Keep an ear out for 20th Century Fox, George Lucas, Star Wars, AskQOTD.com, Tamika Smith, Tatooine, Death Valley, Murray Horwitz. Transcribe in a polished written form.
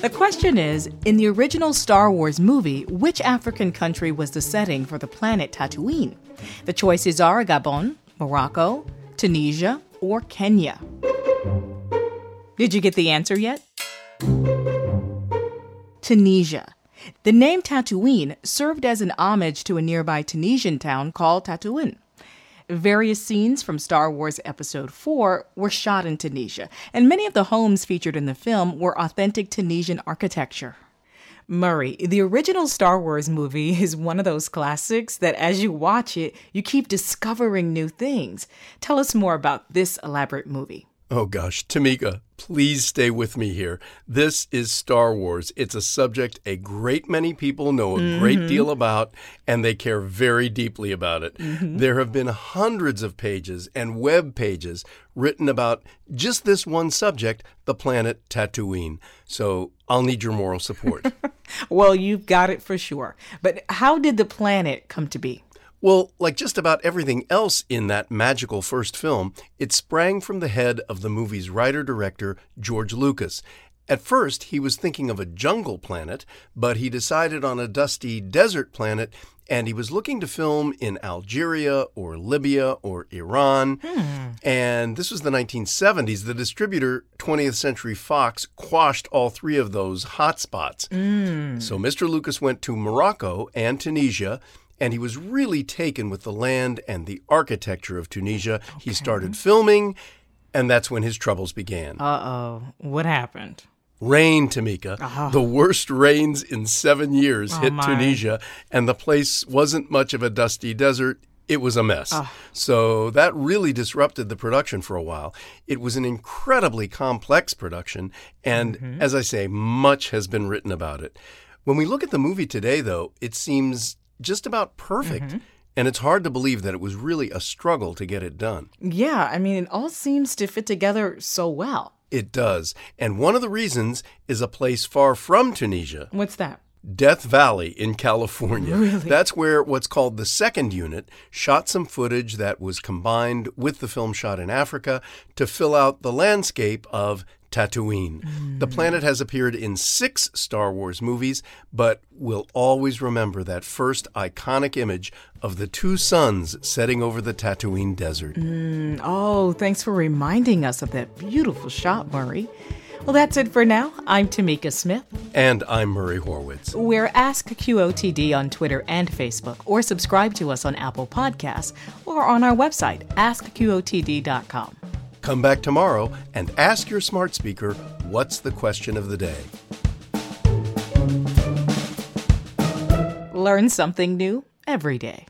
The question is, in the original Star Wars movie, which African country was the setting for the planet Tatooine? The choices are Gabon, Morocco, Tunisia, or Kenya. Did you get the answer yet? Tunisia. The name Tatooine served as an homage to a nearby Tunisian town called Tatooine. Various scenes from Star Wars Episode 4 were shot in Tunisia, and many of the homes featured in the film were authentic Tunisian architecture. Murray, the original Star Wars movie is one of those classics that as you watch it, you keep discovering new things. Tell us more about this elaborate movie. Oh gosh, Tamika, please stay with me here. This is Star Wars. It's a subject a great many people know a great deal about, and they care very deeply about it. There have been hundreds of pages and web pages written about just this one subject, the planet Tatooine. So I'll need your moral support. Well, you've got it for sure. But how did the planet come to be? Well, like just about everything else in that magical first film, it sprang from the head of the movie's writer-director, George Lucas. At first, he was thinking of a jungle planet, but he decided on a dusty desert planet, and he was looking to film in Algeria or Libya or Iran. And this was the 1970s. The distributor, 20th Century Fox, quashed all three of those hotspots. So Mr. Lucas went to Morocco and Tunisia, and he was really taken with the land and the architecture of Tunisia. Okay. He started filming, and that's when his troubles began. Uh-oh. What happened? Rain, Tamika. Oh. The worst rains in 7 years hit Tunisia, and the place wasn't much of a dusty desert. It was a mess. So that really disrupted the production for a while. It was an incredibly complex production, and as I say, much has been written about it. When we look at the movie today, though, it seems just about perfect. And it's hard to believe that it was really a struggle to get it done. Yeah, I mean, it all seems to fit together so well. It does. And one of the reasons is a place far from Tunisia. What's that? Death Valley in California. Really? That's where what's called the second unit shot some footage that was combined with the film shot in Africa to fill out the landscape of Tatooine. The planet has appeared in 6 Star Wars movies, but we'll always remember that first iconic image of the two suns setting over the Tatooine desert. Oh, thanks for reminding us of that beautiful shot, Murray. Well, that's it for now. I'm Tamika Smith. And I'm Murray Horwitz. We're Ask QOTD on Twitter and Facebook, or subscribe to us on Apple Podcasts or on our website, AskQOTD.com. Come back tomorrow and ask your smart speaker, what's the question of the day? Learn something new every day.